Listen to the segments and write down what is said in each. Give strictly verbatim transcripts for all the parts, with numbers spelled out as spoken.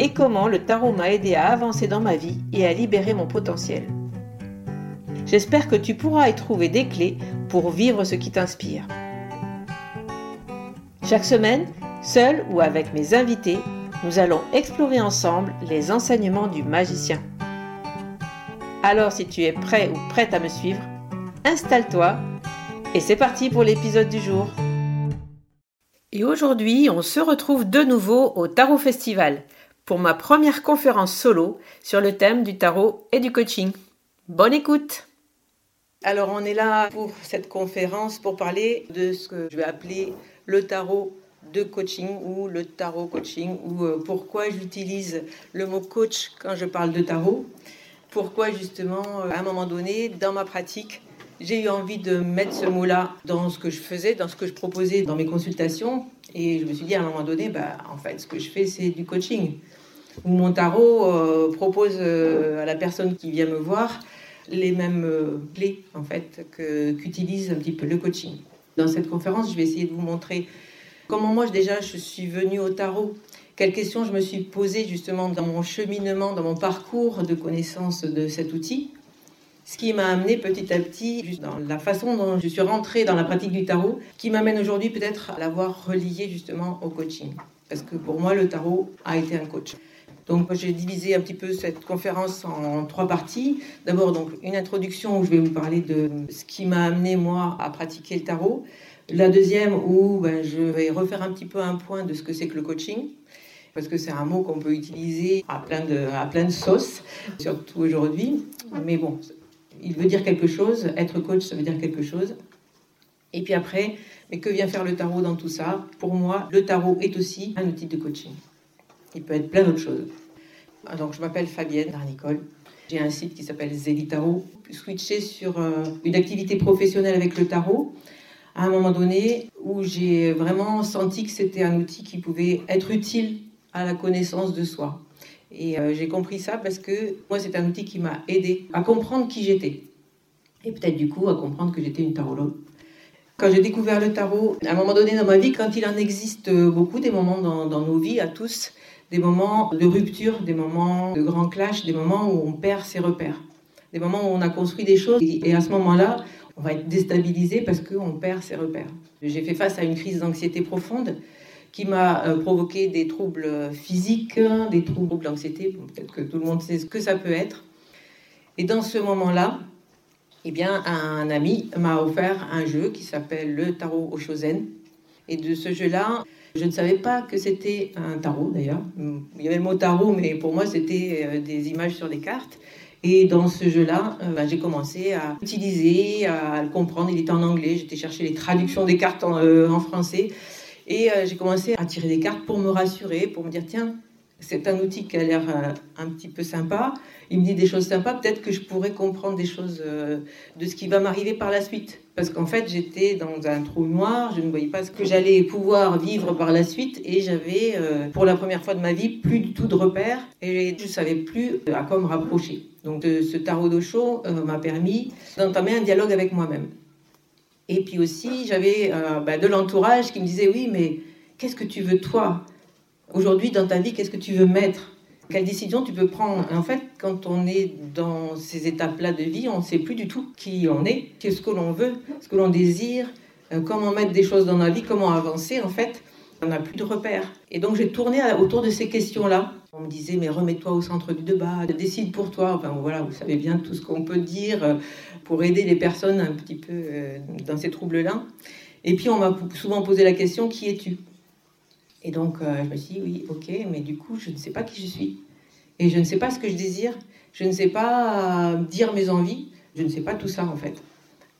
Et comment le tarot m'a aidé à avancer dans ma vie et à libérer mon potentiel. J'espère que tu pourras y trouver des clés pour vivre ce qui t'inspire. Chaque semaine, seul ou avec mes invités, nous allons explorer ensemble les enseignements du magicien. Alors si tu es prêt ou prête à me suivre, installe-toi et c'est parti pour l'épisode du jour. Et aujourd'hui, on se retrouve de nouveau au Tarot Festival pour ma première conférence solo sur le thème du tarot et du coaching. Bonne écoute! Alors on est là pour cette conférence pour parler de ce que je vais appeler le tarot de coaching ou le tarot coaching ou pourquoi j'utilise le mot coach quand je parle de tarot. Pourquoi justement à un moment donné dans ma pratique j'ai eu envie de mettre ce mot-là dans ce que je faisais, dans ce que je proposais dans mes consultations et je me suis dit à un moment donné bah, en fait ce que je fais c'est du coaching. Où mon tarot euh, propose euh, à la personne qui vient me voir les mêmes euh, clés en fait, que, qu'utilise un petit peu le coaching. Dans cette conférence, je vais essayer de vous montrer comment moi déjà je suis venue au tarot, quelles questions je me suis posées justement dans mon cheminement, dans mon parcours de connaissance de cet outil, ce qui m'a amené petit à petit juste dans la façon dont je suis rentrée dans la pratique du tarot, qui m'amène aujourd'hui peut-être à l'avoir relié justement au coaching. Parce que pour moi, le tarot a été un coach. Donc, j'ai divisé un petit peu cette conférence en trois parties. D'abord, donc, une introduction où je vais vous parler de ce qui m'a amené, moi, à pratiquer le tarot. La deuxième où ben, je vais refaire un petit peu un point de ce que c'est que le coaching, parce que c'est un mot qu'on peut utiliser à plein de, à plein de sauces, surtout aujourd'hui. Mais bon, il veut dire quelque chose. Être coach, ça veut dire quelque chose. Et puis après, mais que vient faire le tarot dans tout ça? Pour moi, le tarot est aussi un outil de coaching. Il peut être plein d'autres choses. Donc, je m'appelle Fabienne Larnicol. J'ai un site qui s'appelle Zélie Tarot. Switché sur une activité professionnelle avec le tarot à un moment donné où j'ai vraiment senti que c'était un outil qui pouvait être utile à la connaissance de soi. Et euh, j'ai compris ça parce que moi, c'est un outil qui m'a aidée à comprendre qui j'étais. Et peut-être du coup, à comprendre que j'étais une tarologue. Quand j'ai découvert le tarot, à un moment donné dans ma vie, quand il en existe beaucoup, des moments dans, dans nos vies, à tous, des moments de rupture, des moments de grand clash, des moments où on perd ses repères, des moments où on a construit des choses et à ce moment-là, on va être déstabilisé parce qu'on perd ses repères. J'ai fait face à une crise d'anxiété profonde qui m'a provoqué des troubles physiques, des troubles d'anxiété, peut-être que tout le monde sait ce que ça peut être. Et dans ce moment-là, eh bien, un ami m'a offert un jeu qui s'appelle le tarot Osho Zen. Et de ce jeu-là, je ne savais pas que c'était un tarot d'ailleurs. Il y avait le mot tarot, mais pour moi, c'était des images sur des cartes. Et dans ce jeu-là, euh, ben, j'ai commencé à l'utiliser, à le comprendre. Il était en anglais, j'étais chercher les traductions des cartes en, euh, en français. Et euh, j'ai commencé à tirer des cartes pour me rassurer, pour me dire, tiens, c'est un outil qui a l'air un, un petit peu sympa, il me dit des choses sympas, peut-être que je pourrais comprendre des choses euh, de ce qui va m'arriver par la suite. Parce qu'en fait, j'étais dans un trou noir, je ne voyais pas ce que j'allais pouvoir vivre par la suite et j'avais, euh, pour la première fois de ma vie, plus du tout de repères et je ne savais plus à quoi me rapprocher. Donc de, ce tarot d'Osho euh, m'a permis d'entamer un dialogue avec moi-même. Et puis aussi, j'avais euh, bah, de l'entourage qui me disait « Oui, mais qu'est-ce que tu veux, toi ? Aujourd'hui, dans ta vie, qu'est-ce que tu veux mettre ? Quelle décision tu peux prendre ?» En fait, quand on est dans ces étapes-là de vie, on ne sait plus du tout qui on est, qu'est-ce que l'on veut, ce que l'on désire, euh, comment mettre des choses dans la vie, comment avancer, en fait. On n'a plus de repères. Et donc, j'ai tourné autour de ces questions-là. On me disait « Mais remets-toi au centre du débat, décide pour toi. » Enfin, voilà, vous savez bien tout ce qu'on peut dire pour aider les personnes un petit peu dans ces troubles-là. Et puis, on m'a souvent posé la question « Qui es-tu » Et donc, je me suis dit « Oui, ok, mais du coup, je ne sais pas qui je suis. Et je ne sais pas ce que je désire. Je ne sais pas dire mes envies. Je ne sais pas tout ça, en fait. »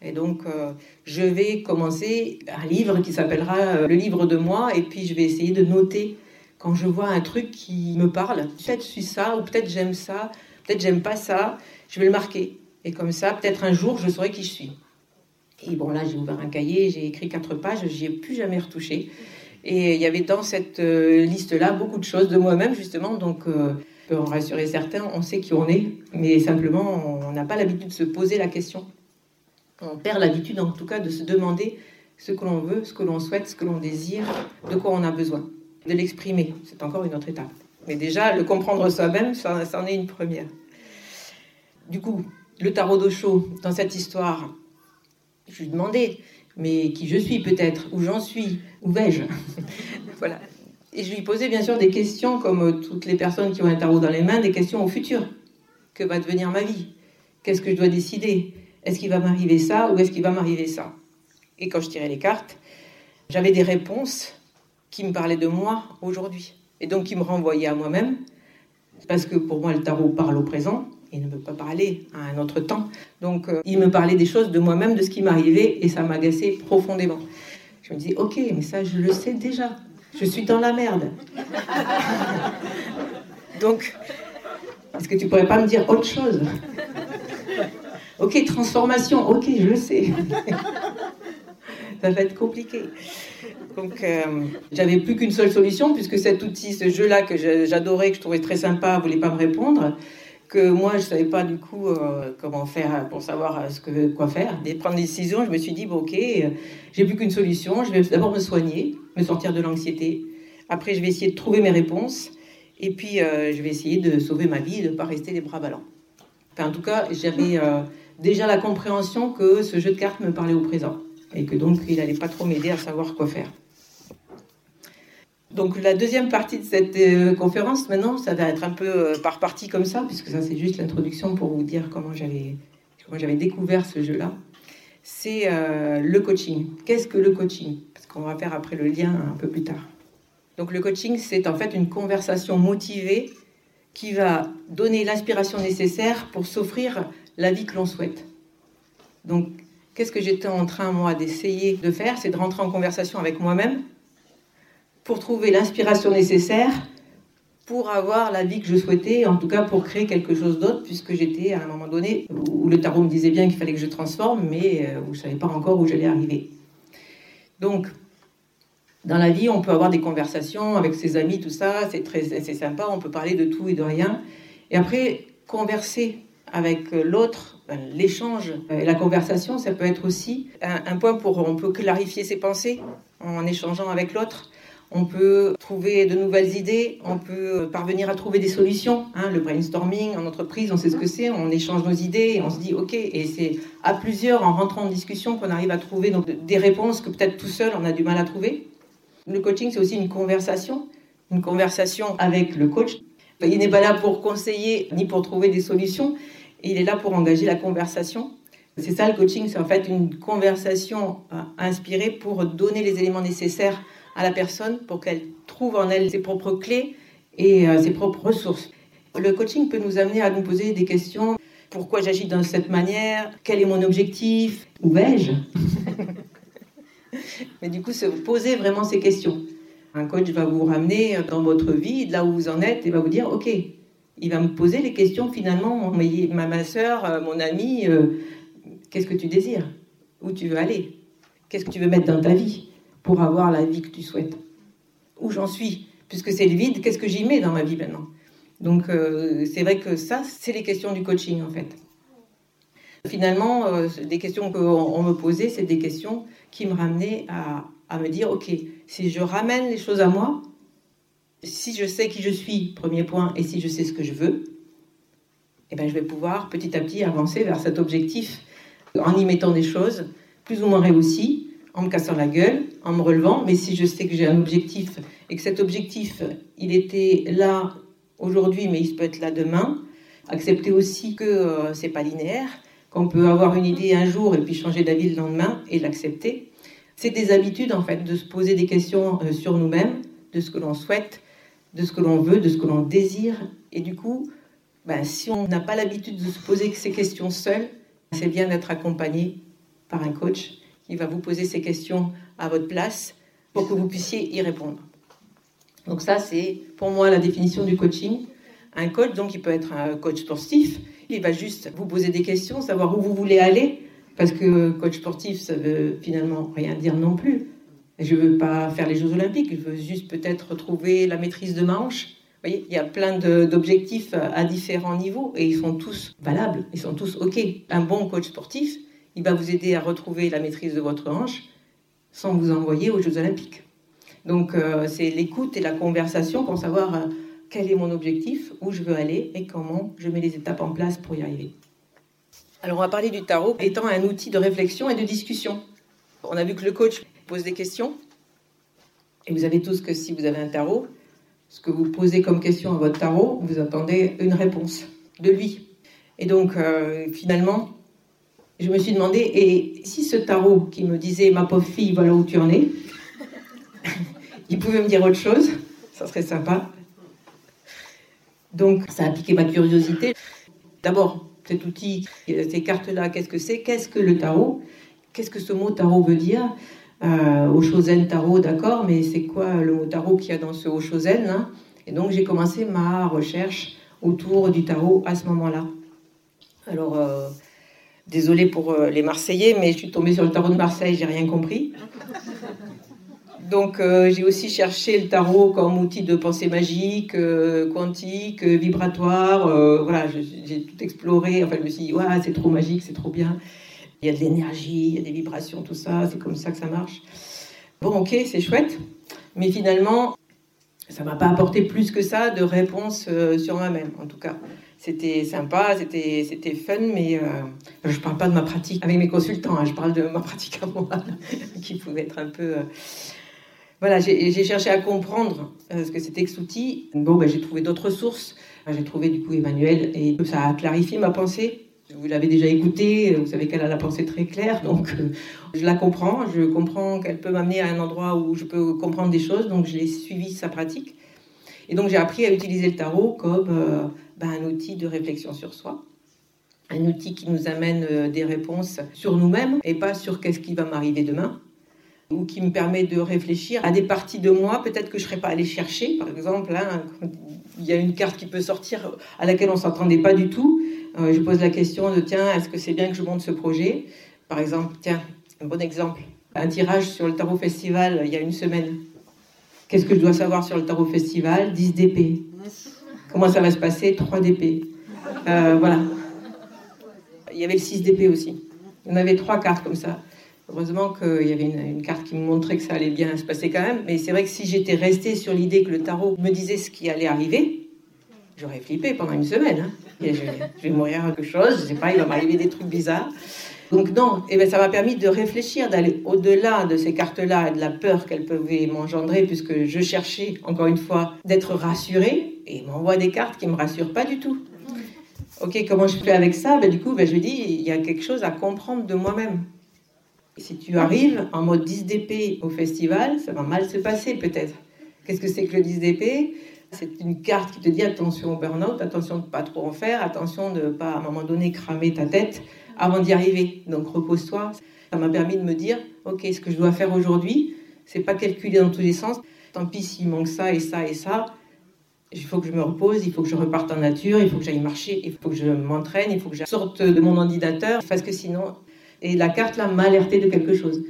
Et donc, euh, je vais commencer un livre qui s'appellera euh, « Le livre de moi » et puis je vais essayer de noter quand je vois un truc qui me parle. Peut-être je suis ça, ou peut-être j'aime ça, peut-être j'aime pas ça. Je vais le marquer. Et comme ça, peut-être un jour, je saurai qui je suis. Et bon, là, j'ai ouvert un cahier, j'ai écrit quatre pages, j'y ai plus jamais retouché. Et il y avait dans cette euh, liste-là beaucoup de choses de moi-même, justement, donc... Euh, je peux en rassurer certains, on sait qui on est, mais simplement, on n'a pas l'habitude de se poser la question. On perd l'habitude, en tout cas, de se demander ce que l'on veut, ce que l'on souhaite, ce que l'on désire, de quoi on a besoin. De l'exprimer, c'est encore une autre étape. Mais déjà, le comprendre soi-même, ça, ça en est une première. Du coup, le tarot d'Osho, dans cette histoire, je lui demandais, mais qui je suis peut-être, où j'en suis, où vais-je ? Voilà. Et je lui posais bien sûr des questions, comme toutes les personnes qui ont un tarot dans les mains, des questions au futur. Que va devenir ma vie ? Qu'est-ce que je dois décider ? Est-ce qu'il va m'arriver ça ou est-ce qu'il va m'arriver ça ? Et quand je tirais les cartes, j'avais des réponses qui me parlaient de moi aujourd'hui. Et donc qui me renvoyaient à moi-même. Parce que pour moi, le tarot parle au présent. Il ne peut pas parler à un autre temps. Donc euh, il me parlait des choses de moi-même, de ce qui m'arrivait. Et ça m'agaçait profondément. Je me disais, ok, mais ça, je le sais déjà. Je suis dans la merde. Donc, est-ce que tu pourrais pas me dire autre chose ? Ok, transformation, ok, je le sais. Ça va être compliqué. Donc, euh, j'avais plus qu'une seule solution, puisque cet outil, ce jeu-là que j'adorais, que je trouvais très sympa, ne voulait pas me répondre, que moi, je ne savais pas du coup euh, comment faire pour savoir ce que, quoi faire. Et prendre des décisions, je me suis dit, bon, ok, euh, j'ai plus qu'une solution, je vais d'abord me soigner, me sortir de l'anxiété. Après, je vais essayer de trouver mes réponses. Et puis, euh, je vais essayer de sauver ma vie et de ne pas rester les bras ballants. Enfin, en tout cas, j'avais... Euh, déjà la compréhension que ce jeu de cartes me parlait au présent et que donc il n'allait pas trop m'aider à savoir quoi faire. Donc la deuxième partie de cette euh, conférence, maintenant, ça va être un peu euh, par partie comme ça, puisque ça c'est juste l'introduction pour vous dire comment j'avais, comment j'avais découvert ce jeu-là. C'est euh, le coaching. Qu'est-ce que le coaching ? Parce qu'on va faire après le lien un peu plus tard. Donc le coaching, c'est en fait une conversation motivée qui va donner l'inspiration nécessaire pour s'offrir la vie que l'on souhaite. Donc, qu'est-ce que j'étais en train, moi, d'essayer de faire ? C'est de rentrer en conversation avec moi-même pour trouver l'inspiration nécessaire pour avoir la vie que je souhaitais, en tout cas pour créer quelque chose d'autre, puisque j'étais à un moment donné où le tarot me disait bien qu'il fallait que je transforme, mais où je ne savais pas encore où j'allais arriver. Donc, dans la vie, on peut avoir des conversations avec ses amis, tout ça, c'est très, c'est sympa, on peut parler de tout et de rien. Et après, converser avec l'autre, l'échange et la conversation, ça peut être aussi un, un point pour... On peut clarifier ses pensées en échangeant avec l'autre. On peut trouver de nouvelles idées, on peut parvenir à trouver des solutions. Hein, le brainstorming en entreprise, on sait ce que c'est, on échange nos idées et on se dit « ok ». Et c'est à plusieurs, en rentrant en discussion, qu'on arrive à trouver donc, des réponses que peut-être tout seul, on a du mal à trouver. Le coaching, c'est aussi une conversation, une conversation avec le coach. Il n'est pas là pour conseiller ni pour trouver des solutions. Il est là pour engager la conversation. C'est ça le coaching, c'est en fait une conversation inspirée pour donner les éléments nécessaires à la personne pour qu'elle trouve en elle ses propres clés et ses propres ressources. Le coaching peut nous amener à nous poser des questions. Pourquoi j'agis de cette manière ? Quel est mon objectif ? Où vais-je ? Mais du coup, se poser vraiment ces questions. Un coach va vous ramener dans votre vie, là où vous en êtes, et va vous dire, ok, il va me poser les questions finalement, ma, ma soeur, mon ami, euh, qu'est-ce que tu désires? Où tu veux aller? Qu'est-ce que tu veux mettre dans ta vie pour avoir la vie que tu souhaites? Où j'en suis? Puisque c'est le vide, qu'est-ce que j'y mets dans ma vie maintenant? Donc euh, c'est vrai que ça, c'est les questions du coaching en fait. Finalement, euh, des questions qu'on me posait, c'est des questions qui me ramenaient à, à me dire, ok, si je ramène les choses à moi, si je sais qui je suis, premier point, et si je sais ce que je veux, eh ben, je vais pouvoir petit à petit avancer vers cet objectif en y mettant des choses plus ou moins réussies, en me cassant la gueule, en me relevant. Mais si je sais que j'ai un objectif et que cet objectif, il était là aujourd'hui, mais il peut être là demain, accepter aussi que euh, c'est pas linéaire, qu'on peut avoir une idée un jour et puis changer d'avis le lendemain et l'accepter. C'est des habitudes, en fait, de se poser des questions sur nous-mêmes, de ce que l'on souhaite, de ce que l'on veut, de ce que l'on désire. Et du coup, ben, si on n'a pas l'habitude de se poser ces questions seul, c'est bien d'être accompagné par un coach qui va vous poser ces questions à votre place pour que vous puissiez y répondre. Donc ça, c'est pour moi la définition du coaching. Un coach, donc, il peut être un coach sportif. Il va juste vous poser des questions, savoir où vous voulez aller, parce que coach sportif, ça veut finalement rien dire non plus. Je ne veux pas faire les Jeux Olympiques, je veux juste peut-être retrouver la maîtrise de ma hanche. Vous voyez, il y a plein de, d'objectifs à différents niveaux et ils sont tous valables, ils sont tous OK. Un bon coach sportif, il va vous aider à retrouver la maîtrise de votre hanche sans vous envoyer aux Jeux Olympiques. Donc, euh, c'est l'écoute et la conversation pour savoir euh, quel est mon objectif, où je veux aller et comment je mets les étapes en place pour y arriver. Alors, on va parler du tarot étant un outil de réflexion et de discussion. On a vu que le coach pose des questions. Et vous savez tous que si vous avez un tarot, ce que vous posez comme question à votre tarot, vous attendez une réponse de lui. Et donc, euh, finalement, je me suis demandé, et si ce tarot qui me disait « ma pauvre fille, voilà où tu en es », il pouvait me dire autre chose, ça serait sympa. Donc, ça a piqué ma curiosité. D'abord, cet outil, ces cartes-là, qu'est-ce que c'est? Qu'est-ce que le tarot? Qu'est-ce que ce mot tarot veut dire? Euh, Osho Zen tarot, d'accord, mais c'est quoi le mot tarot qu'il y a dans ce Osho Zen, hein? Et donc j'ai commencé ma recherche autour du tarot à ce moment-là. Alors, euh, désolée pour euh, les Marseillais, mais je suis tombée sur le tarot de Marseille, j'ai rien compris. Donc euh, j'ai aussi cherché le tarot comme outil de pensée magique, euh, quantique, euh, vibratoire, euh, voilà, je, j'ai tout exploré, enfin je me suis dit, ouais, c'est trop magique, c'est trop bien. Il y a de l'énergie, il y a des vibrations, tout ça, c'est comme ça que ça marche. Bon, ok, c'est chouette, mais finalement, ça ne m'a pas apporté plus que ça de réponse sur moi-même, en tout cas. C'était sympa, c'était, c'était fun, mais euh, je ne parle pas de ma pratique avec mes consultants, hein, je parle de ma pratique à moi, qui pouvait être un peu... Euh... Voilà, j'ai, j'ai cherché à comprendre euh, ce que c'était que cet outil. Bon, ben, j'ai trouvé d'autres sources, j'ai trouvé du coup Emmanuel, et ça a clarifié ma pensée. Vous l'avez déjà écoutée, vous savez qu'elle a la pensée très claire, donc euh, je la comprends, je comprends qu'elle peut m'amener à un endroit où je peux comprendre des choses, donc je l'ai suivi sa pratique. Et donc j'ai appris à utiliser le tarot comme euh, ben, un outil de réflexion sur soi, un outil qui nous amène euh, des réponses sur nous-mêmes et pas sur qu'est-ce qui va m'arriver demain, ou qui me permet de réfléchir à des parties de moi, peut-être que je ne serais pas allée chercher, par exemple, hein, il y a une carte qui peut sortir à laquelle on ne s'entendait pas du tout. Euh, je pose la question de, tiens, est-ce que c'est bien que je monte ce projet? Par exemple, tiens, un bon exemple, un tirage sur le Tarot Festival il y a une semaine. Qu'est-ce que je dois savoir sur le Tarot Festival? dix D P. Comment ça va se passer? trois D P. Euh, voilà. Il y avait le six D P aussi. On avait trois cartes comme ça. Heureusement qu'il y avait une, une carte qui me montrait que ça allait bien se passer quand même. Mais c'est vrai que si j'étais restée sur l'idée que le tarot me disait ce qui allait arriver... J'aurais flippé pendant une semaine. Hein. Je, je vais mourir quelque chose, je ne sais pas, il va m'arriver des trucs bizarres. Donc non, eh ben, ça m'a permis de réfléchir, d'aller au-delà de ces cartes-là et de la peur qu'elles pouvaient m'engendrer, puisque je cherchais, encore une fois, d'être rassurée, et ils m'envoient des cartes qui ne me rassurent pas du tout. Ok, comment je fais avec ça? Ben, du coup, ben, je dis, il y a quelque chose à comprendre de moi-même. Et si tu arrives en mode dix D P au festival, ça va mal se passer peut-être. Qu'est-ce que c'est que le dix D P? C'est une carte qui te dit attention au burn-out, attention de ne pas trop en faire, attention de ne pas, à un moment donné, cramer ta tête avant d'y arriver. Donc, repose-toi. Ça m'a permis de me dire, ok, ce que je dois faire aujourd'hui, ce n'est pas calculer dans tous les sens. tant pis s'il manque ça et ça et ça, il faut que je me repose, il faut que je reparte en nature, il faut que j'aille marcher, il faut que je m'entraîne, il faut que je sorte de mon ordinateur, parce que sinon... Et la carte, là, m'a alerté de quelque chose.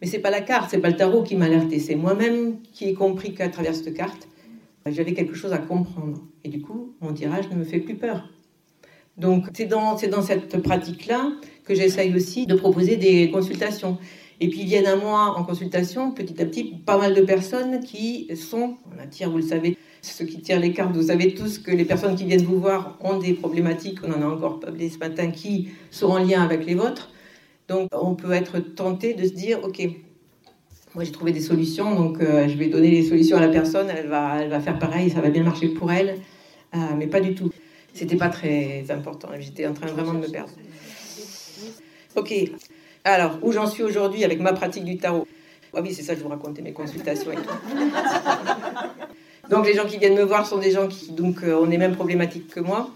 Mais c'est pas la carte, c'est pas le tarot qui m'a alerté, c'est moi-même qui ai compris qu'à travers cette carte, j'avais quelque chose à comprendre. Et du coup, mon tirage ne me fait plus peur. Donc, c'est dans, c'est dans cette pratique-là que j'essaye aussi de proposer des consultations. Et puis, viennent à moi en consultation, petit à petit, pas mal de personnes qui sont... On attire, vous le savez, ceux qui tirent les cartes, vous savez tous que les personnes qui viennent vous voir ont des problématiques, on en a encore parlé ce matin, qui sont en lien avec les vôtres. Donc, on peut être tenté de se dire, OK, moi, j'ai trouvé des solutions, donc euh, je vais donner les solutions à la personne, elle va, elle va faire pareil, ça va bien marcher pour elle, euh, mais pas du tout. C'était pas très important, j'étais en train vraiment de me perdre. OK, alors, où j'en suis aujourd'hui avec ma pratique du tarot? Ah oui, c'est ça, je vous racontais mes consultations et tout. Donc, les gens qui viennent me voir sont des gens qui donc, ont les mêmes problématiques que moi.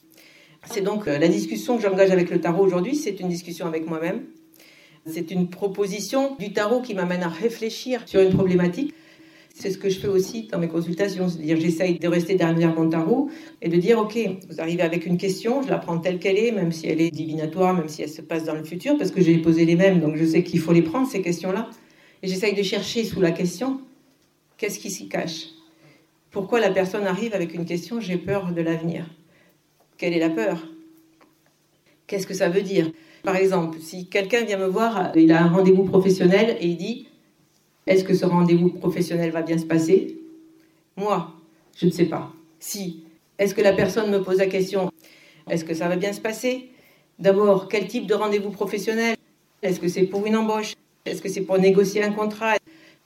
C'est donc euh, la discussion que j'engage avec le tarot aujourd'hui, c'est une discussion avec moi-même. C'est une proposition du tarot qui m'amène à réfléchir sur une problématique. C'est ce que je fais aussi dans mes consultations, c'est-à-dire j'essaye de rester derrière mon tarot et de dire, OK, vous arrivez avec une question, je la prends telle qu'elle est, même si elle est divinatoire, même si elle se passe dans le futur, parce que j'ai posé les mêmes, donc je sais qu'il faut les prendre, ces questions-là. Et j'essaye de chercher sous la question, qu'est-ce qui s'y cache? Pourquoi la personne arrive avec une question, j'ai peur de l'avenir? Quelle est la peur? Qu'est-ce que ça veut dire? Par exemple, si quelqu'un vient me voir, il a un rendez-vous professionnel et il dit « Est-ce que ce rendez-vous professionnel va bien se passer ?» Moi, je ne sais pas. Si, est-ce que la personne me pose la question « Est-ce que ça va bien se passer ?» D'abord, quel type de rendez-vous professionnel? Est-ce que c'est pour une embauche? Est-ce que c'est pour négocier un contrat?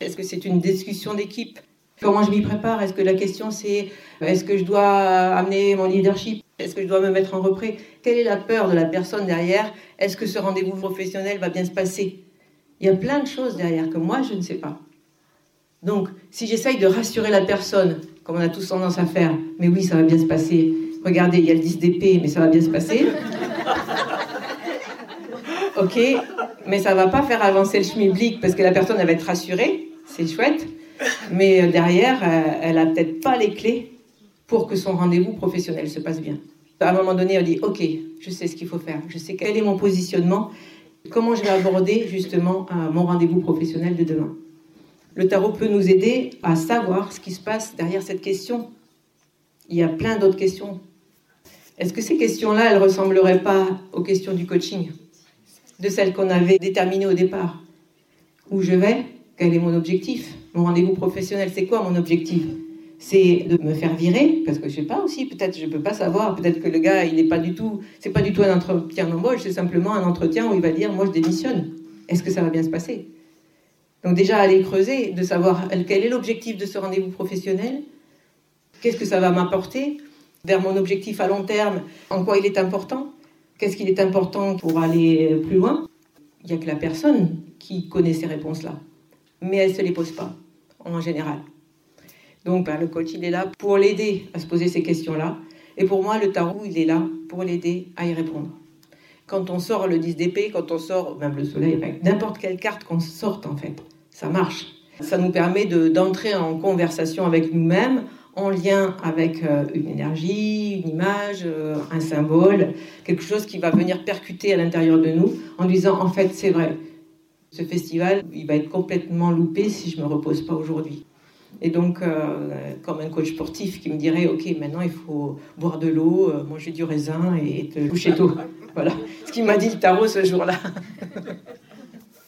Est-ce que c'est une discussion d'équipe? Comment je m'y prépare? Est-ce que la question c'est « Est-ce que je dois amener mon leadership ?» Est-ce que je dois me mettre en repré? Quelle est la peur de la personne derrière? Est-ce que ce rendez-vous professionnel va bien se passer? Il y a plein de choses derrière que moi, je ne sais pas. Donc, si j'essaye de rassurer la personne, comme on a tous tendance à faire, « Mais oui, ça va bien se passer. Regardez, il y a le dix d'épée, mais ça va bien se passer. » Ok, mais ça ne va pas faire avancer le schmilblick, parce que la personne, elle va être rassurée, c'est chouette, mais derrière, elle n'a peut-être pas les clés pour que son rendez-vous professionnel se passe bien. À un moment donné, on dit « Ok, je sais ce qu'il faut faire, je sais quel est mon positionnement, comment je vais aborder justement euh, mon rendez-vous professionnel de demain. » Le tarot peut nous aider à savoir ce qui se passe derrière cette question. Il y a plein d'autres questions. Est-ce que ces questions-là, elles ne ressembleraient pas aux questions du coaching, de celles qu'on avait déterminées au départ? Où je vais? Quel est mon objectif? Mon rendez-vous professionnel, c'est quoi mon objectif? C'est de me faire virer, parce que je ne sais pas aussi, peut-être je ne peux pas savoir, peut-être que le gars, il n'est pas du tout, c'est pas du tout un entretien d'embauche, c'est simplement un entretien où il va dire, moi je démissionne, est-ce que ça va bien se passer? Donc déjà, aller creuser, de savoir quel est l'objectif de ce rendez-vous professionnel, qu'est-ce que ça va m'apporter, vers mon objectif à long terme, en quoi il est important, qu'est-ce qu'il est important pour aller plus loin. Il n'y a que la personne qui connaît ces réponses-là, mais elle ne se les pose pas, en général. Donc, ben, le coach, il est là pour l'aider à se poser ces questions-là. Et pour moi, le tarot, il est là pour l'aider à y répondre. Quand on sort le dix d'épée, quand on sort même le soleil, ben, n'importe quelle carte qu'on sorte, en fait, ça marche. Ça nous permet de, d'entrer en conversation avec nous-mêmes, en lien avec euh, une énergie, une image, euh, un symbole, quelque chose qui va venir percuter à l'intérieur de nous en disant, en fait, c'est vrai, ce festival, il va être complètement loupé si je ne me repose pas aujourd'hui. Et donc, euh, comme un coach sportif qui me dirait, OK, maintenant, il faut boire de l'eau, euh, manger du raisin et te coucher tôt. Voilà ce qu'il m'a dit le tarot ce jour-là.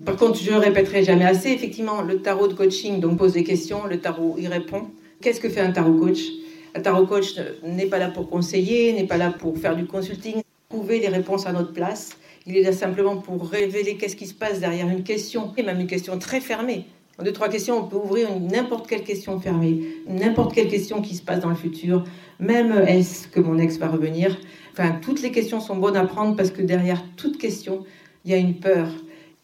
Par contre, je ne répéterai jamais assez. Effectivement, le tarot de coaching donc, pose des questions, le tarot y répond. Qu'est-ce que fait un tarot coach? Un tarot coach n'est pas là pour conseiller, n'est pas là pour faire du consulting, trouver les réponses à notre place. Il est là simplement pour révéler qu'est-ce qui se passe derrière une question, et même une question très fermée. En deux, trois questions, on peut ouvrir une, n'importe quelle question fermée, n'importe quelle question qui se passe dans le futur, même est-ce que mon ex va revenir? Enfin, toutes les questions sont bonnes à prendre parce que derrière toute question, il y a une peur.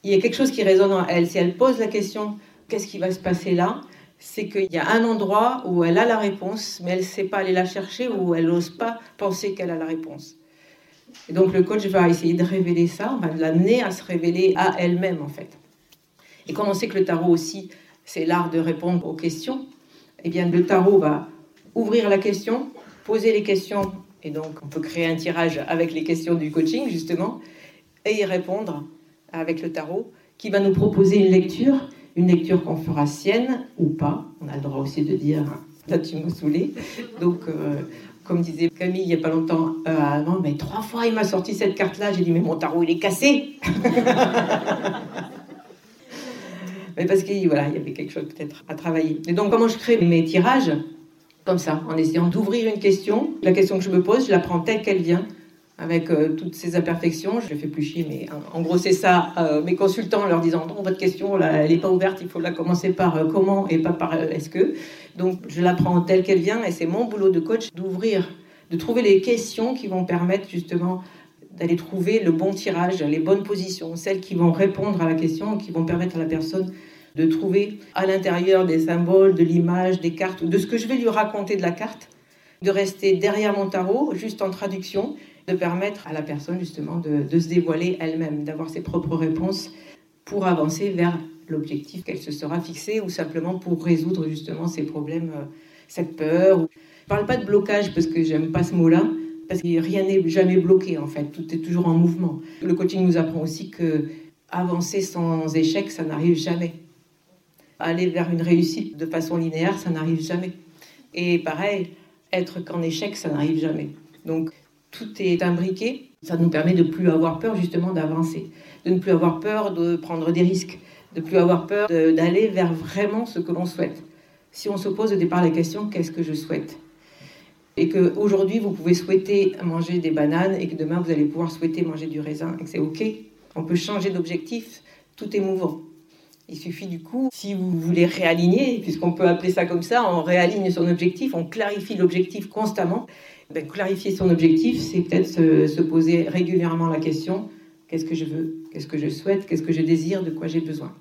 Il y a quelque chose qui résonne en elle. Si elle pose la question, qu'est-ce qui va se passer là? C'est qu'il y a un endroit où elle a la réponse, mais elle ne sait pas aller la chercher ou elle n'ose pas penser qu'elle a la réponse. Et donc le coach va essayer de révéler ça, va l'amener à se révéler à elle-même en fait. Et comme on sait que le tarot aussi, c'est l'art de répondre aux questions, eh bien, le tarot va ouvrir la question, poser les questions, et donc on peut créer un tirage avec les questions du coaching, justement, et y répondre avec le tarot, qui va nous proposer une lecture, une lecture qu'on fera sienne ou pas. On a le droit aussi de dire « là, tu m'as saoulé ». Donc, euh, comme disait Camille il n'y a pas longtemps, euh, avant, mais trois fois, il m'a sorti cette carte-là. J'ai dit « mais mon tarot, il est cassé !» Mais parce qu'il voilà, y avait quelque chose peut-être à travailler. Et donc, comment je crée mes tirages ? Comme ça, en essayant d'ouvrir une question. La question que je me pose, je la prends telle qu'elle vient, avec euh, toutes ses imperfections. Je le fais plus chier, mais hein, en gros, c'est ça. Euh, mes consultants, en leur disant « votre question, là, elle n'est pas ouverte, il faut la commencer par euh, comment et pas par euh, est-ce que ». Donc, je la prends telle qu'elle vient, et c'est mon boulot de coach d'ouvrir, de trouver les questions qui vont permettre justement d'aller trouver le bon tirage, les bonnes positions, celles qui vont répondre à la question, qui vont permettre à la personne de trouver à l'intérieur des symboles, de l'image, des cartes, de ce que je vais lui raconter de la carte, de rester derrière mon tarot, juste en traduction, de permettre à la personne justement de, de se dévoiler elle-même, d'avoir ses propres réponses pour avancer vers l'objectif qu'elle se sera fixé, ou simplement pour résoudre justement ses problèmes, cette peur. Je ne parle pas de blocage parce que je n'aime pas ce mot-là, parce que rien n'est jamais bloqué en fait, tout est toujours en mouvement. Le coaching nous apprend aussi qu'avancer sans échec, ça n'arrive jamais. Aller vers une réussite de façon linéaire, ça n'arrive jamais. Et pareil, être qu'en échec, ça n'arrive jamais. Donc tout est imbriqué, ça nous permet de ne plus avoir peur justement d'avancer, de ne plus avoir peur de prendre des risques, de ne plus avoir peur de, d'aller vers vraiment ce que l'on souhaite. Si on se pose au départ la question « qu'est-ce que je souhaite ?» et qu'aujourd'hui vous pouvez souhaiter manger des bananes et que demain vous allez pouvoir souhaiter manger du raisin et que c'est ok, on peut changer d'objectif, tout est mouvant. Il suffit du coup, si vous voulez réaligner, puisqu'on peut appeler ça comme ça, on réaligne son objectif, on clarifie l'objectif constamment. Ben, clarifier son objectif, c'est peut-être se, se poser régulièrement la question « qu'est-ce que je veux ? Qu'est-ce que je souhaite ? Qu'est-ce que je désire ? De quoi j'ai besoin ?»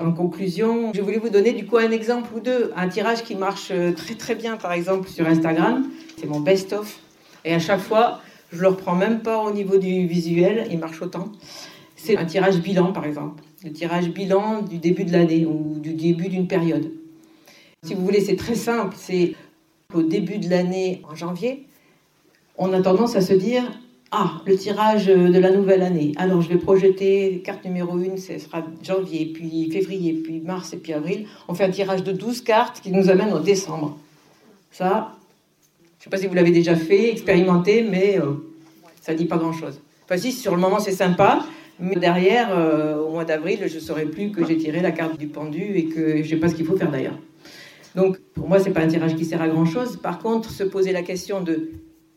En conclusion, je voulais vous donner du coup un exemple ou deux. Un tirage qui marche très très bien, par exemple, sur Instagram. C'est mon best-of. Et à chaque fois, je ne le reprends même pas au niveau du visuel, il marche autant. C'est un tirage bilan, par exemple. Le tirage bilan du début de l'année ou du début d'une période. Si vous voulez, c'est très simple. C'est au début de l'année, en janvier, on a tendance à se dire « Ah, le tirage de la nouvelle année. Alors, je vais projeter carte numéro un, ce sera janvier, puis février, puis mars et puis avril. » On fait un tirage de douze cartes qui nous amène au décembre. Ça, je ne sais pas si vous l'avez déjà fait, expérimenté, mais euh, ça ne dit pas grand-chose. Enfin, si, sur le moment, c'est sympa. Mais derrière, euh, au mois d'avril, je ne saurais plus que j'ai tiré la carte du pendu et que je ne sais pas ce qu'il faut faire d'ailleurs. Donc, pour moi, ce n'est pas un tirage qui sert à grand-chose. Par contre, se poser la question de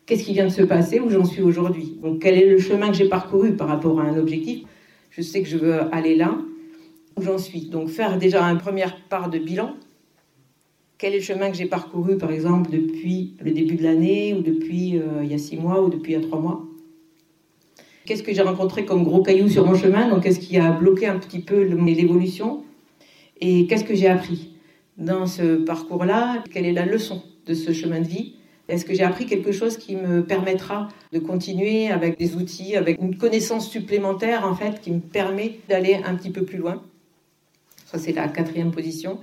qu'est-ce qui vient de se passer, où j'en suis aujourd'hui. Donc, quel est le chemin que j'ai parcouru par rapport à un objectif. Je sais que je veux aller là, où j'en suis. Donc, faire déjà une première part de bilan. Quel est le chemin que j'ai parcouru, par exemple, depuis le début de l'année ou depuis euh, il y a six mois ou depuis il y a trois mois. Qu'est-ce que j'ai rencontré comme gros caillou sur mon chemin ? Donc, qu'est-ce qui a bloqué un petit peu l'évolution ? Et qu'est-ce que j'ai appris dans ce parcours-là ? Quelle est la leçon de ce chemin de vie ? Est-ce que j'ai appris quelque chose qui me permettra de continuer avec des outils, avec une connaissance supplémentaire, en fait, qui me permet d'aller un petit peu plus loin ? Ça, c'est la quatrième position.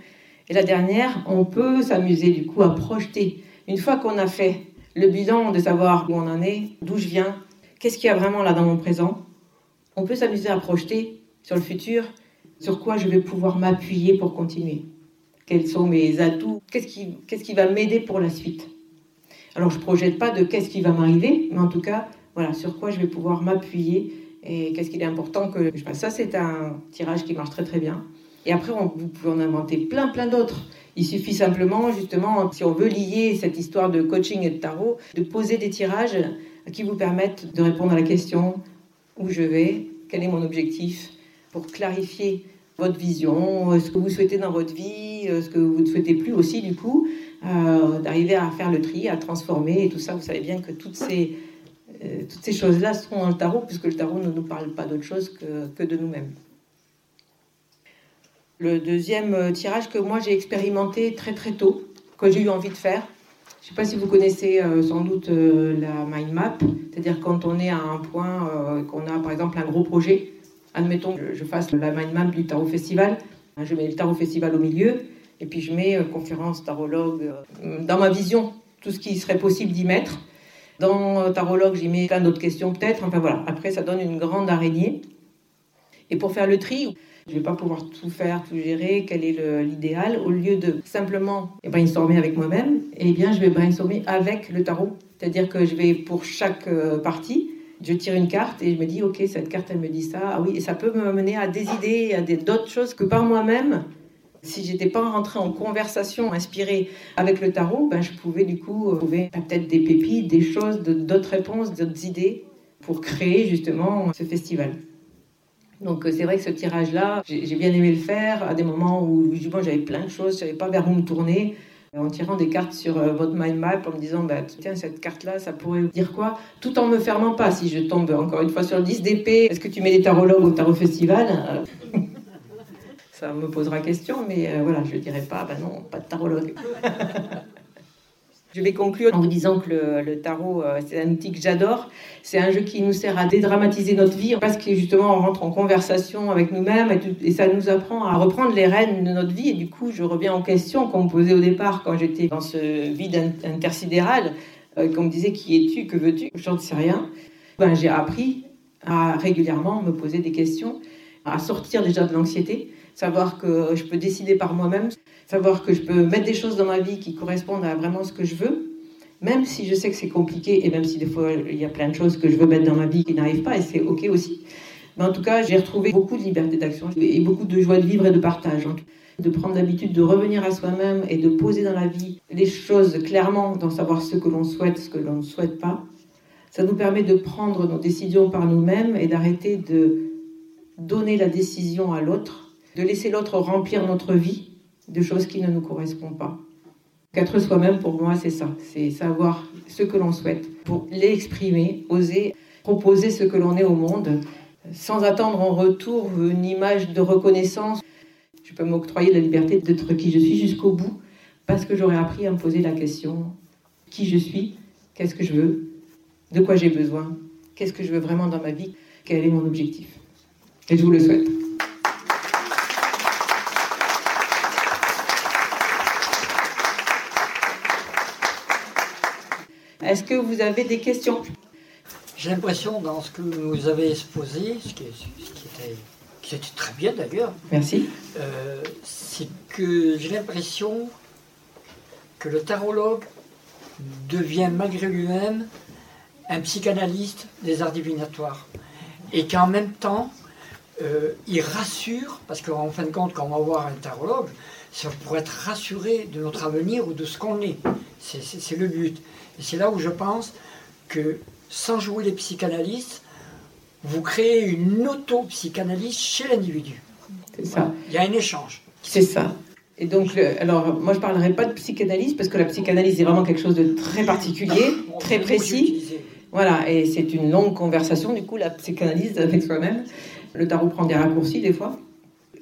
Et la dernière, on peut s'amuser, du coup, à projeter. Une fois qu'on a fait le bilan de savoir où on en est, d'où je viens, qu'est-ce qu'il y a vraiment là dans mon présent ? On peut s'amuser à projeter sur le futur, sur quoi je vais pouvoir m'appuyer pour continuer. Quels sont mes atouts ? Qu'est-ce qui, qu'est-ce qui va m'aider pour la suite ? Alors, je ne projette pas de qu'est-ce qui va m'arriver, mais en tout cas, voilà, sur quoi je vais pouvoir m'appuyer et qu'est-ce qu'il est important que je fasse. Ça, c'est un tirage qui marche très très bien. Et après, on, vous pouvez en inventer plein plein d'autres. Il suffit simplement, justement, si on veut lier cette histoire de coaching et de tarot, de poser des tirages qui vous permettent de répondre à la question « Où je vais ? Quel est mon objectif ?» pour clarifier votre vision, ce que vous souhaitez dans votre vie, ce que vous ne souhaitez plus aussi, du coup, euh, d'arriver à faire le tri, à transformer et tout ça. Vous savez bien que toutes ces, euh, toutes ces choses-là seront dans le tarot, puisque le tarot ne nous parle pas d'autre chose que, que de nous-mêmes. Le deuxième tirage que moi j'ai expérimenté très très tôt, que j'ai eu envie de faire, je ne sais pas si vous connaissez euh, sans doute euh, la mind map, c'est-à-dire quand on est à un point, euh, qu'on a par exemple un gros projet, admettons que je fasse la mind map du Tarot Festival, je mets le Tarot Festival au milieu, Et puis je mets euh, conférence, tarologue, euh, dans ma vision, tout ce qui serait possible d'y mettre. Dans euh, tarologue, j'y mets plein d'autres questions peut-être. Enfin voilà, après ça donne une grande araignée. Et pour faire le tri, je ne vais pas pouvoir tout faire, tout gérer, quel est le, l'idéal. Au lieu de simplement eh bien, brainstormer avec moi-même, eh bien, je vais brainstormer avec le tarot. C'est-à-dire que je vais pour chaque euh, partie, je tire une carte et je me dis, ok, cette carte, elle me dit ça. Ah oui, et ça peut me mener à des idées, à des, d'autres choses que par moi-même. Si je n'étais pas rentrée en conversation inspirée avec le tarot, ben, je pouvais du coup trouver ben, peut-être des pépites, des choses, de, d'autres réponses, d'autres idées pour créer justement ce festival. Donc c'est vrai que ce tirage-là, j'ai, j'ai bien aimé le faire à des moments où bon, j'avais plein de choses, je ne savais pas vers où me tourner. En tirant des cartes sur euh, votre mind map, en me disant bah, « Tiens, cette carte-là, ça pourrait dire quoi ?» Tout en me fermant pas. Si je tombe encore une fois sur le dix d'épée, est-ce que tu mets des tarologues au tarot festival euh, Ça me posera question, mais euh, voilà, je ne dirai pas bah « Non, pas de tarologue !» Je vais conclure en vous disant que le, le tarot, euh, c'est un outil que j'adore. C'est un jeu qui nous sert à dédramatiser notre vie parce que justement, on rentre en conversation avec nous-mêmes et, tout, et ça nous apprend à reprendre les rênes de notre vie. Et du coup, je reviens aux questions qu'on me posait au départ quand j'étais dans ce vide intersidéral, euh, qu'on me disait « Qui es-tu ? Que veux-tu ? » Je ne sais rien. Ben, j'ai appris à régulièrement me poser des questions, à sortir déjà de l'anxiété, savoir que je peux décider par moi-même, savoir que je peux mettre des choses dans ma vie qui correspondent à vraiment ce que je veux, même si je sais que c'est compliqué et même si des fois il y a plein de choses que je veux mettre dans ma vie qui n'arrivent pas et c'est ok aussi. Mais en tout cas, j'ai retrouvé beaucoup de liberté d'action et beaucoup de joie de vivre et de partage. De prendre l'habitude de revenir à soi-même et de poser dans la vie les choses clairement, d'en savoir ce que l'on souhaite, ce que l'on ne souhaite pas. Ça nous permet de prendre nos décisions par nous-mêmes et d'arrêter de donner la décision à l'autre, de laisser l'autre remplir notre vie de choses qui ne nous correspondent pas. Être soi-même, pour moi, c'est ça. C'est savoir ce que l'on souhaite pour l'exprimer, oser proposer ce que l'on est au monde, sans attendre en retour une image de reconnaissance. Je peux m'octroyer la liberté d'être qui je suis jusqu'au bout, parce que j'aurais appris à me poser la question « Qui je suis ? Qu'est-ce que je veux ? De quoi j'ai besoin ? Qu'est-ce que je veux vraiment dans ma vie ? Quel est mon objectif ?» Et je vous le souhaite. Est-ce que vous avez des questions ? J'ai l'impression, dans ce que vous avez exposé, ce qui, ce qui, était, qui était très bien d'ailleurs, merci. Euh, c'est que j'ai l'impression que le tarologue devient malgré lui-même un psychanalyste des arts divinatoires. Et qu'en même temps, euh, il rassure, parce qu'en fin de compte, quand on va voir un tarologue, c'est pour être rassuré de notre avenir ou de ce qu'on est. C'est, c'est, c'est le but. Et c'est là où je pense que, sans jouer les psychanalystes, vous créez une auto-psychanalyse chez l'individu. C'est ça. Il y a un échange. C'est ça. Et donc, le, alors, moi, je ne parlerai pas de psychanalyse, parce que la psychanalyse est vraiment quelque chose de très particulier, bon, très précis. Voilà, et c'est une longue conversation, du coup, la psychanalyse avec soi-même. Le tarot prend des raccourcis, des fois.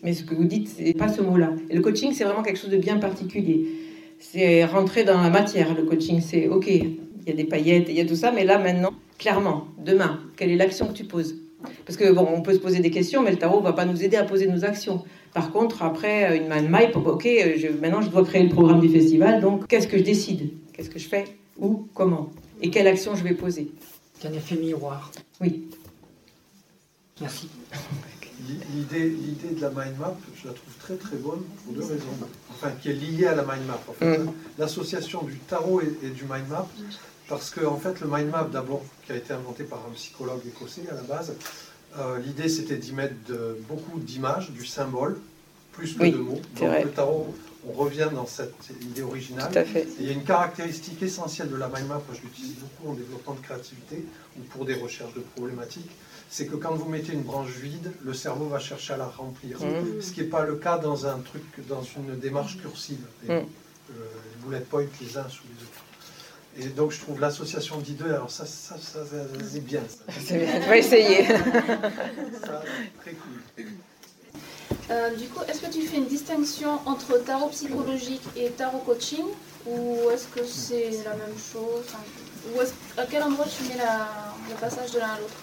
Mais ce que vous dites, ce n'est pas ce mot-là. Et le coaching, c'est vraiment quelque chose de bien particulier. C'est rentrer dans la matière, le coaching. C'est ok, il y a des paillettes, il y a tout ça, mais là maintenant, clairement, demain, quelle est l'action que tu poses ? Parce que bon, on peut se poser des questions, mais le tarot ne va pas nous aider à poser nos actions. Par contre, après, une mind map, ok, je, maintenant je dois créer le programme du festival, donc qu'est-ce que je décide ? Qu'est-ce que je fais ? Où ? Comment ? Et quelle action je vais poser ? C'est un effet miroir. Oui. Merci. L'idée, l'idée de la mind map, je la trouve très très bonne pour deux raisons. Enfin, qui est liée à la mind map. En fait. mmh. L'association du tarot et, et du mind map, parce que en fait, le mind map, d'abord, qui a été inventé par un psychologue écossais à la base, euh, l'idée c'était d'y mettre de, beaucoup d'images, du symbole, plus que oui, de mots. Donc le tarot, on revient dans cette idée originale. Tout à fait. Et il y a une caractéristique essentielle de la mind map, je l'utilise beaucoup en développement de créativité ou pour des recherches de problématiques. C'est que quand vous mettez une branche vide, le cerveau va chercher à la remplir. Mmh. Ce qui n'est pas le cas dans un truc, dans une démarche cursive. Les, mmh. euh, les bullet points les uns sous les autres. Et donc je trouve l'association d'idées, alors ça, ça, ça, ça c'est bien. Ça. C'est bien, je vais essayer. Ça, très cool. Euh, du coup, est-ce que tu fais une distinction entre tarot psychologique et tarot coaching ? Ou est-ce que c'est la même chose ? Ou est-ce, à quel endroit tu mets la, le passage de l'un à l'autre ?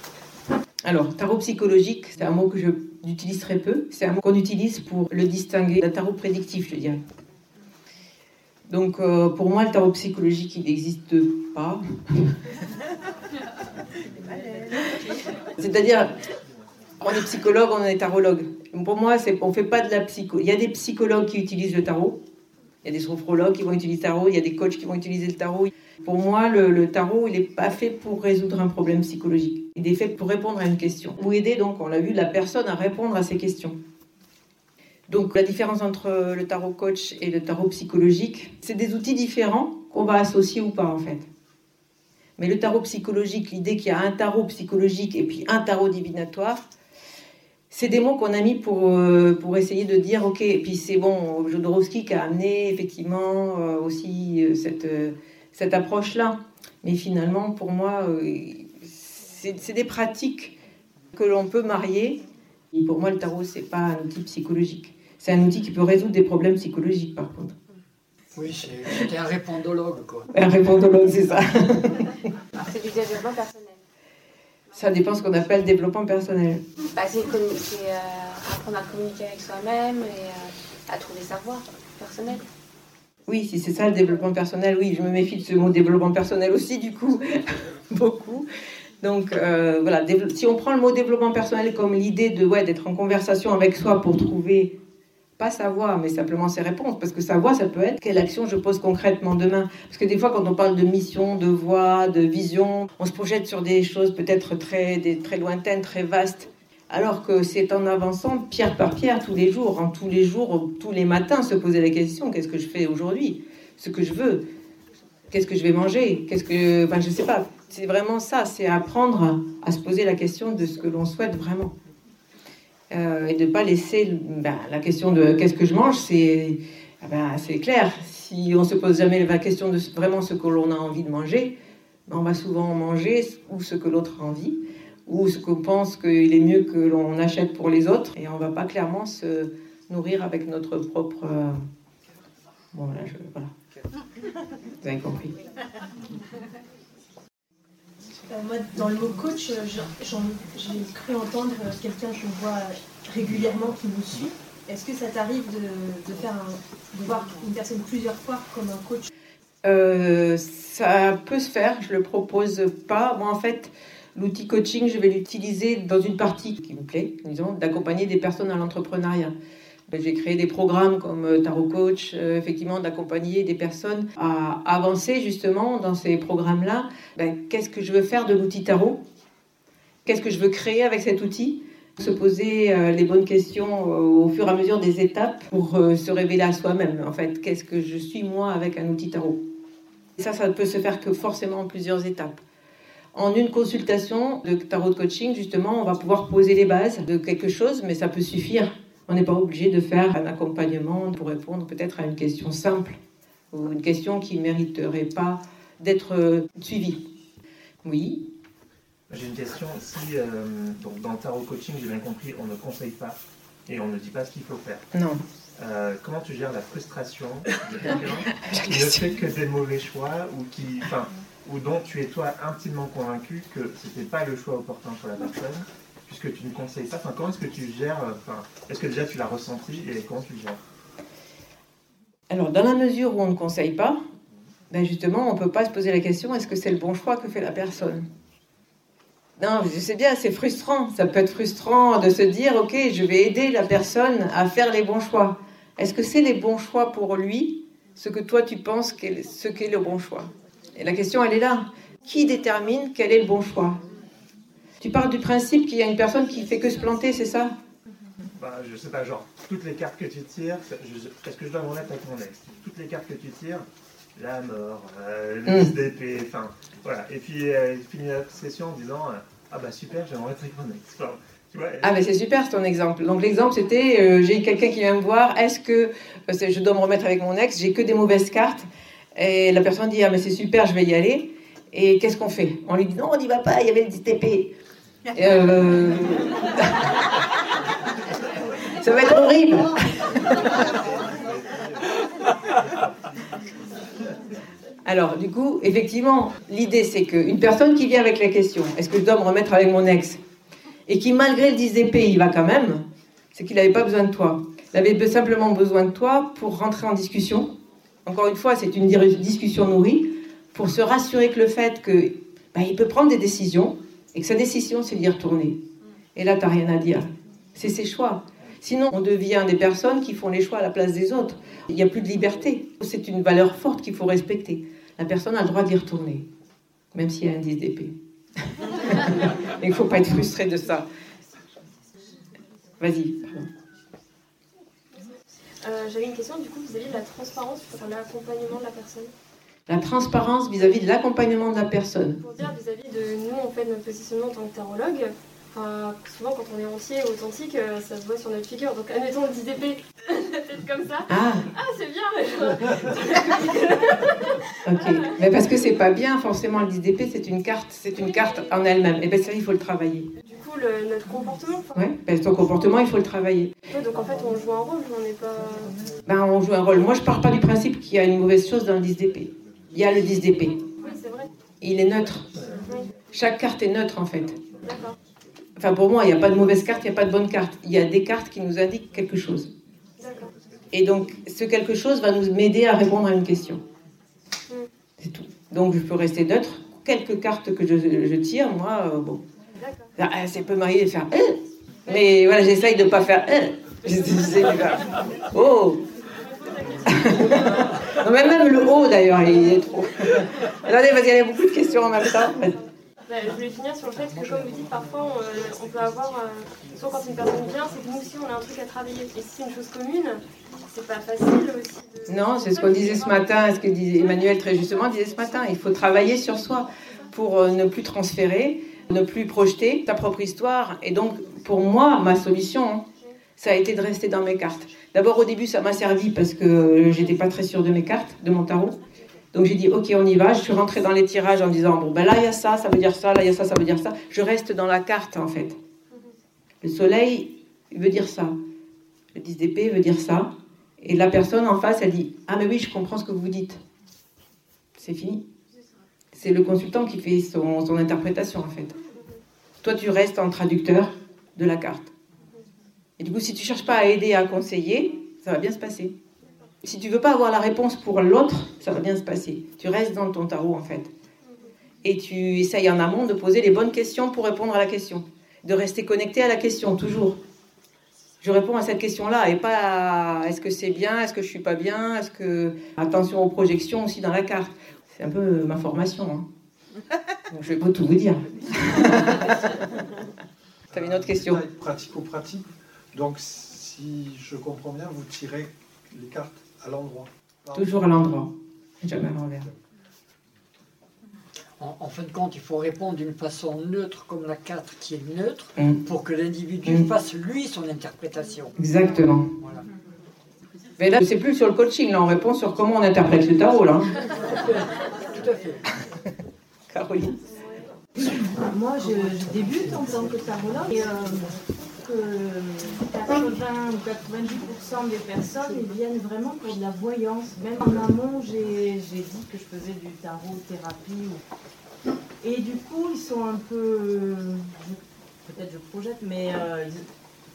Alors, tarot psychologique, c'est un mot que j'utilise très peu. C'est un mot qu'on utilise pour le distinguer d'un tarot prédictif, je dirais. Donc, euh, pour moi, le tarot psychologique, il n'existe pas. C'est-à-dire, on est psychologue, on est tarologue. Donc pour moi, c'est, on ne fait pas de la psycho. Il y a des psychologues qui utilisent le tarot. Il y a des sophrologues qui vont utiliser le tarot. Il y a des coachs qui vont utiliser le tarot. Pour moi, le, le tarot, il n'est pas fait pour résoudre un problème psychologique. Il est fait pour répondre à une question. Ou aider, donc, on l'a vu, la personne à répondre à ses questions. Donc, la différence entre le tarot coach et le tarot psychologique, c'est des outils différents qu'on va associer ou pas, en fait. Mais le tarot psychologique, l'idée qu'il y a un tarot psychologique et puis un tarot divinatoire, c'est des mots qu'on a mis pour, euh, pour essayer de dire, OK, et puis c'est bon, Jodorowsky qui a amené, effectivement, euh, aussi euh, cette, euh, cette approche-là. Mais finalement, pour moi, euh, c'est, c'est des pratiques que l'on peut marier. Et pour moi, le tarot, c'est pas un outil psychologique. C'est un outil qui peut résoudre des problèmes psychologiques, par contre. Oui, j'étais un répondologue, quoi. Un répondologue, c'est ça. C'est du développement personnel. Ça dépend de ce qu'on appelle développement personnel. Bah, c'est commun- c'est euh, apprendre à communiquer avec soi-même et euh, à trouver savoir personnel. Oui, si c'est ça, le développement personnel. Oui, je me méfie de ce mot développement personnel aussi, du coup, beaucoup. Donc, euh, voilà, si on prend le mot développement personnel comme l'idée de, ouais, d'être en conversation avec soi pour trouver... pas sa voix, mais simplement ses réponses. Parce que sa voix, ça peut être quelle action je pose concrètement demain. Parce que des fois, quand on parle de mission, de voix, de vision, on se projette sur des choses peut-être très, des, très lointaines, très vastes. Alors que c'est en avançant, pierre par pierre, tous les jours, en hein, tous les jours, tous les matins, se poser la question, qu'est-ce que je fais aujourd'hui ? Ce que je veux ? Qu'est-ce que je vais manger ? Qu'est-ce que... Ben, je sais pas. C'est vraiment ça, c'est apprendre à se poser la question de ce que l'on souhaite vraiment. Euh, et de ne pas laisser ben, la question de qu'est-ce que je mange, c'est, ben, c'est clair. Si on ne se pose jamais la question de vraiment ce que l'on a envie de manger, ben, on va souvent manger ou ce que l'autre a envie, ou ce qu'on pense qu'il est mieux que l'on achète pour les autres, et on ne va pas clairement se nourrir avec notre propre... Euh... Bon, là, je... voilà. Vous avez compris. Moi, dans le mot coach, j'en, j'ai cru entendre quelqu'un que je vois régulièrement qui nous suit. Est-ce que ça t'arrive de, de, faire un, de voir une personne plusieurs fois comme un coach ? euh, Ça peut se faire, je ne le propose pas. Moi, en fait, l'outil coaching, je vais l'utiliser dans une partie qui me plaît, disons, d'accompagner des personnes à l'entrepreneuriat. J'ai créé des programmes comme Tarot Coach, euh, effectivement, d'accompagner des personnes à avancer justement dans ces programmes-là. Ben, qu'est-ce que je veux faire de l'outil tarot ? Qu'est-ce que je veux créer avec cet outil ? Se poser euh, les bonnes questions euh, au fur et à mesure des étapes pour euh, se révéler à soi-même. En fait, qu'est-ce que je suis moi avec un outil tarot ? Et ça, ça ne peut se faire que forcément en plusieurs étapes. En une consultation de tarot coaching, justement, on va pouvoir poser les bases de quelque chose, mais ça peut suffire. On n'est pas obligé de faire un accompagnement pour répondre peut-être à une question simple ou une question qui ne mériterait pas d'être suivie. Oui. J'ai une question aussi. Euh, donc dans le tarot coaching, j'ai bien compris, on ne conseille pas et on ne dit pas ce qu'il faut faire. Non. Euh, comment tu gères la frustration de quelqu'un qui ne fait que des mauvais choix ou qui, enfin, ou dont tu es toi intimement convaincu que c'était pas le choix opportun pour la personne? Puisque tu ne conseilles pas, enfin, comment est-ce que tu gères, enfin, est-ce que déjà tu l'as ressenti et comment tu le gères ? Alors, dans la mesure où on ne conseille pas, ben justement, on ne peut pas se poser la question, est-ce que c'est le bon choix que fait la personne ? Non, je sais bien, c'est frustrant. Ça peut être frustrant de se dire, OK, je vais aider la personne à faire les bons choix. Est-ce que c'est les bons choix pour lui, ce que toi, tu penses qu'est, ce qu'est le bon choix ? Et la question, elle est là. Qui détermine quel est le bon choix ? Tu parles du principe qu'il y a une personne qui ne fait que se planter, c'est ça ? Bah, je sais pas, genre, toutes les cartes que tu tires, je, est-ce que je dois m'en mettre à mon ex ? Toutes les cartes que tu tires, la mort, euh, le S D P, enfin, voilà. Et puis, euh, il finit la session en disant, euh, ah bah super, je vais m'en mettre avec mon ex. Enfin, tu vois, elle... Ah mais c'est super, c'est ton exemple. Donc l'exemple, c'était, euh, j'ai quelqu'un qui vient me voir, est-ce que euh, je dois me remettre avec mon ex ? J'ai que des mauvaises cartes. Et la personne dit, ah mais c'est super, je vais y aller. Et qu'est-ce qu'on fait ? On lui dit, non, on n'y va pas, il y avait le S D P. Euh... Ça va être horrible. Alors du coup, effectivement, l'idée c'est qu'une personne qui vient avec la question, est-ce que je dois me remettre avec mon ex ? Et qui malgré le dix D P, il va quand même, c'est qu'il n'avait pas besoin de toi. Il avait simplement besoin de toi pour rentrer en discussion, Encore une fois, c'est une discussion nourrie pour se rassurer que le fait que bah, il peut prendre des décisions et que sa décision, c'est d'y retourner. Et là, tu n'as rien à dire. C'est ses choix. Sinon, on devient des personnes qui font les choix à la place des autres. Il n'y a plus de liberté. C'est une valeur forte qu'il faut respecter. La personne a le droit d'y retourner, même s'il y a un dix d'épée. Il ne faut pas être frustré de ça. Vas-y, pardon. Euh, j'avais une question, du coup, vis-à-vis de la transparence pour l'accompagnement de la personne. La transparence vis-à-vis de l'accompagnement de la personne. Pour dire vis-à-vis de nous, en fait, notre positionnement en tant que tarologue, enfin, souvent quand on est entier, authentique, ça se voit sur notre figure. Donc, admettons le dix d'épée, la tête comme ça. Ah, ah c'est bien. Ok, mais parce que c'est pas bien, forcément, le dix d'épée, c'est une carte, c'est une carte en elle-même. Et bien, ça, il faut le travailler. Du coup, le, notre comportement. Oui, ben, ton comportement, il faut le travailler. Ouais, donc, en fait, on joue un rôle, on n'est pas. Ben, on joue un rôle. Moi, je pars pas du principe qu'il y a une mauvaise chose dans le dix d'épée. Il y a le dix d'épée. Oui, c'est vrai. Il est neutre. Oui. Chaque carte est neutre, en fait. D'accord. Enfin, pour moi, il n'y a pas de mauvaise carte, il n'y a pas de bonne carte. Il y a des cartes qui nous indiquent quelque chose. D'accord. Et donc, ce quelque chose va nous m'aider à répondre à une question. Mm. C'est tout. Donc, je peux rester neutre. Quelques cartes que je, je tire, moi, euh, bon. D'accord. Ah, ça peut m'arriver de faire... Euh. Mais voilà, j'essaye de ne pas faire... Euh. J'essaye de faire... Oh. Non, mais même le haut, d'ailleurs, il est trop... Attendez, parce qu'il y a beaucoup de questions en même temps. Vas-y. Bah, je voulais finir sur le fait que, comme vous dites, parfois on, on peut avoir, euh, soit quand une personne vient, c'est que nous aussi on a un truc à travailler. Et si c'est une chose commune, c'est pas facile aussi. De... Non, c'est ce qu'on disait ce matin, ce que disait Emmanuel très justement disait ce matin. Il faut travailler sur soi pour ne plus transférer, ne plus projeter ta propre histoire. Et donc, pour moi, ma solution, hein, ça a été de rester dans mes cartes. D'abord, au début, ça m'a servi parce que j'étais pas très sûre de mes cartes, de mon tarot. Donc j'ai dit, ok, on y va. Je suis rentrée dans les tirages en disant, bon, ben là, il y a ça, ça veut dire ça, là, il y a ça, ça veut dire ça. Je reste dans la carte, en fait. Le soleil veut dire ça. Le dix d'épée veut dire ça. Et la personne en face, elle dit, ah, mais oui, je comprends ce que vous dites. C'est fini. C'est le consultant qui fait son, son interprétation, en fait. Toi, tu restes en traducteur de la carte. Et du coup, si tu ne cherches pas à aider, à conseiller, ça va bien se passer. Si tu ne veux pas avoir la réponse pour l'autre, ça va bien se passer. Tu restes dans ton tarot, en fait. Et tu essayes en amont de poser les bonnes questions pour répondre à la question. De rester connecté à la question, toujours. Je réponds à cette question-là et pas à est-ce que c'est bien, est-ce que je ne suis pas bien, est-ce que... Attention aux projections aussi dans la carte. C'est un peu ma formation. Hein. Donc, je ne vais pas tout vous dire. Tu avais une autre question ? Pratico-pratique. Donc, si je comprends bien, vous tirez les cartes à l'endroit. Toujours à l'endroit, jamais à l'envers. En, en fin de compte, il faut répondre d'une façon neutre, comme la carte qui est neutre, mmh. pour que l'individu mmh. fasse, lui, son interprétation. Exactement. Voilà. Mais là, c'est plus sur le coaching, là, on répond sur comment on interprète le tarot, là. Tout à fait. Caroline. Moi, je, je débute en tant que tarologue, et... Euh... quatre-vingts ou quatre-vingt-dix pour cent des personnes viennent vraiment pour de la voyance. Même en amont, j'ai, j'ai dit que je faisais du tarot thérapie. Ou... Et du coup, ils sont un peu... Peut-être je projette, mais euh,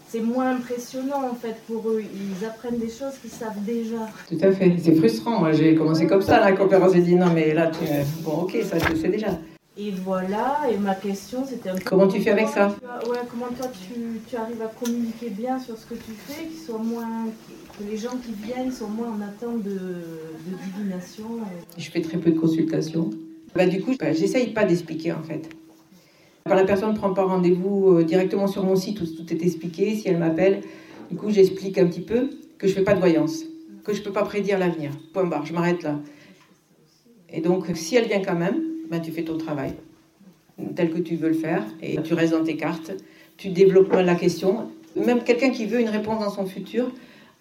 c'est moins impressionnant en fait pour eux. Ils apprennent des choses qu'ils savent déjà. Tout à fait. C'est frustrant. Moi, j'ai commencé comme ça, la conférence. J'ai dit non, mais là, tu... bon, ok, ça, je sais déjà. Et voilà, et ma question c'était un peu... Comment tu fais avec ça ? Ouais, comment toi tu, tu arrives à communiquer bien sur ce que tu fais, qu'ils soient moins, que les gens qui viennent sont moins en attente de, de divination. Je fais très peu de consultations. Bah, du coup, bah, j'essaye pas d'expliquer en fait. Quand la personne ne prend pas rendez-vous euh, directement sur mon site où tout est expliqué, si elle m'appelle, du coup j'explique un petit peu que je fais pas de voyance, que je peux pas prédire l'avenir. Point barre, je m'arrête là. Et donc si elle vient quand même, ben, tu fais ton travail tel que tu veux le faire et tu restes dans tes cartes, tu développes la question. Même quelqu'un qui veut une réponse dans son futur,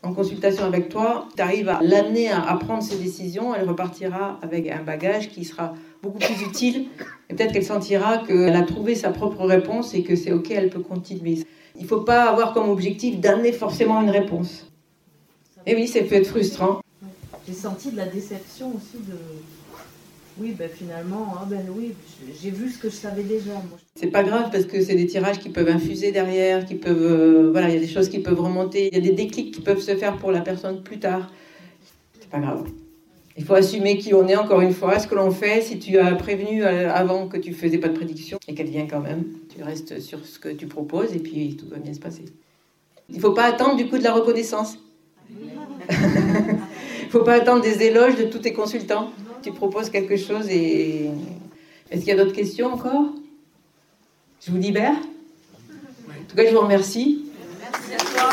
en consultation avec toi, tu arrives à l'amener à prendre ses décisions, elle repartira avec un bagage qui sera beaucoup plus utile et peut-être qu'elle sentira qu'elle a trouvé sa propre réponse et que c'est ok, elle peut continuer. Il ne faut pas avoir comme objectif d'amener forcément une réponse. Et oui, ça peut être frustrant. J'ai senti de la déception aussi de... Oui, ben finalement, hein, ben oui, j'ai vu ce que je savais déjà. Moi. C'est pas grave parce que c'est des tirages qui peuvent infuser derrière, qui peuvent, euh, voilà, il y a des choses qui peuvent remonter, il y a des déclics qui peuvent se faire pour la personne plus tard. C'est pas grave. Il faut assumer qui on est, encore une fois, ce que l'on fait. Si tu as prévenu avant que tu ne faisais pas de prédiction, et qu'elle vient quand même, tu restes sur ce que tu proposes et puis tout va bien se passer. Il ne faut pas attendre du coup de la reconnaissance. Il ne faut pas attendre des éloges de tous tes consultants. Tu proposes quelque chose et... Est-ce qu'il y a d'autres questions encore ? Je vous libère ? En tout cas, je vous remercie. Merci à toi.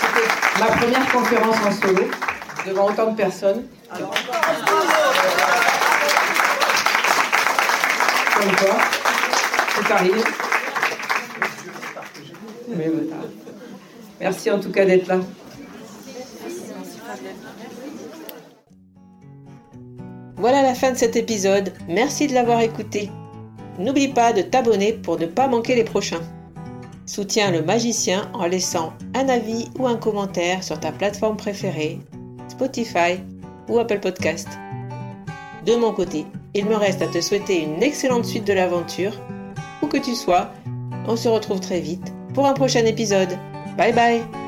C'était ma première conférence en solo, devant autant de personnes. Alors, encore. Encore. C'est arrivé. Mais voilà. Merci en tout cas d'être là. Voilà la fin de cet épisode. Merci de l'avoir écouté. N'oublie pas de t'abonner pour ne pas manquer les prochains. Soutiens le magicien en laissant un avis ou un commentaire sur ta plateforme préférée, Spotify ou Apple Podcast. De mon côté, il me reste à te souhaiter une excellente suite de l'aventure. Où que tu sois, on se retrouve très vite pour un prochain épisode. Bye bye!